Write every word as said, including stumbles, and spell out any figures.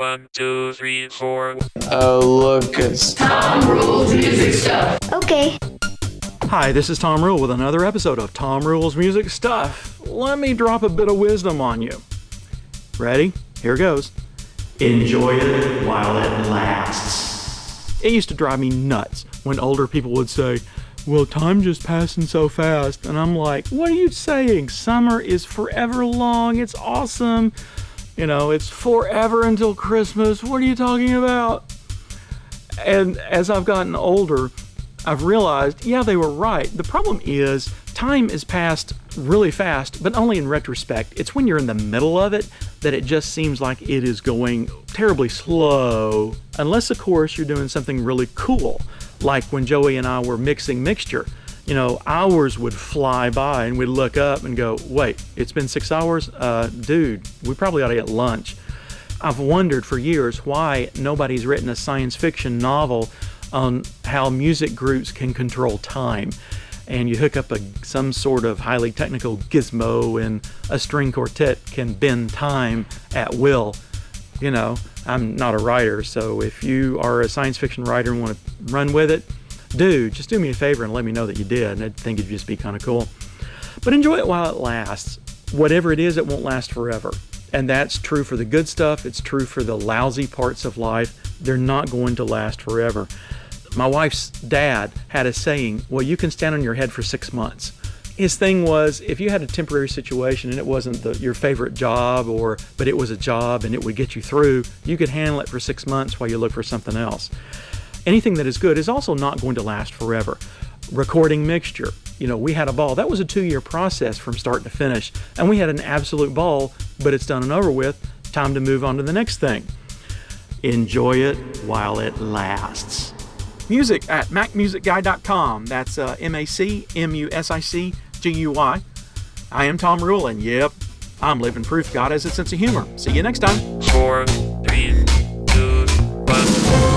One, two, three, four. Oh, look, it's Tom Rule's Music Stuff. Okay. Hi, this is Tom Rule with another episode of Tom Rule's Music Stuff. Let me drop a bit of wisdom on you. Ready? Here goes. Enjoy it while it lasts. It used to drive me nuts when older people would say, well, time just passing so fast. And I'm like, what are you saying? Summer is forever long. It's awesome. You know, it's forever until Christmas. What are you talking about? And as I've gotten older, I've realized, yeah, they were right. The problem is time is passed really fast, but only in retrospect. It's when you're in the middle of it that it just seems like it is going terribly slow. Unless, of course, you're doing something really cool. Like when Joey and I were mixing Mixture, you know, hours would fly by and we'd look up and go, wait, it's been six hours? Uh, dude, we probably ought to get lunch. I've wondered for years why nobody's written a science fiction novel on how music groups can control time. And you hook up a, some sort of highly technical gizmo and a string quartet can bend time at will. You know, I'm not a writer, so if you are a science fiction writer and want to run with it, dude, just do me a favor and let me know that you did, and I think it'd just be kind of cool. But enjoy it while it lasts. Whatever it is, it won't last forever. And that's true for the good stuff. It's true for the lousy parts of life. They're not going to last forever. My wife's dad had a saying, well, you can stand on your head for six months. His thing was, if you had a temporary situation and it wasn't the, your favorite job, or but it was a job and it would get you through, you could handle it for six months while you look for something else. Anything that is good is also not going to last forever. Recording Mixture, you know, we had a ball. That was a two-year process from start to finish, and we had an absolute ball, but it's done and over with. Time to move on to the next thing. Enjoy it while it lasts. Music at mac music guy dot com. That's uh, M A C M U S I C G U Y. I am Tom Rule, and yep, I'm living proof God has a sense of humor. See you next time. Four, three, two, one.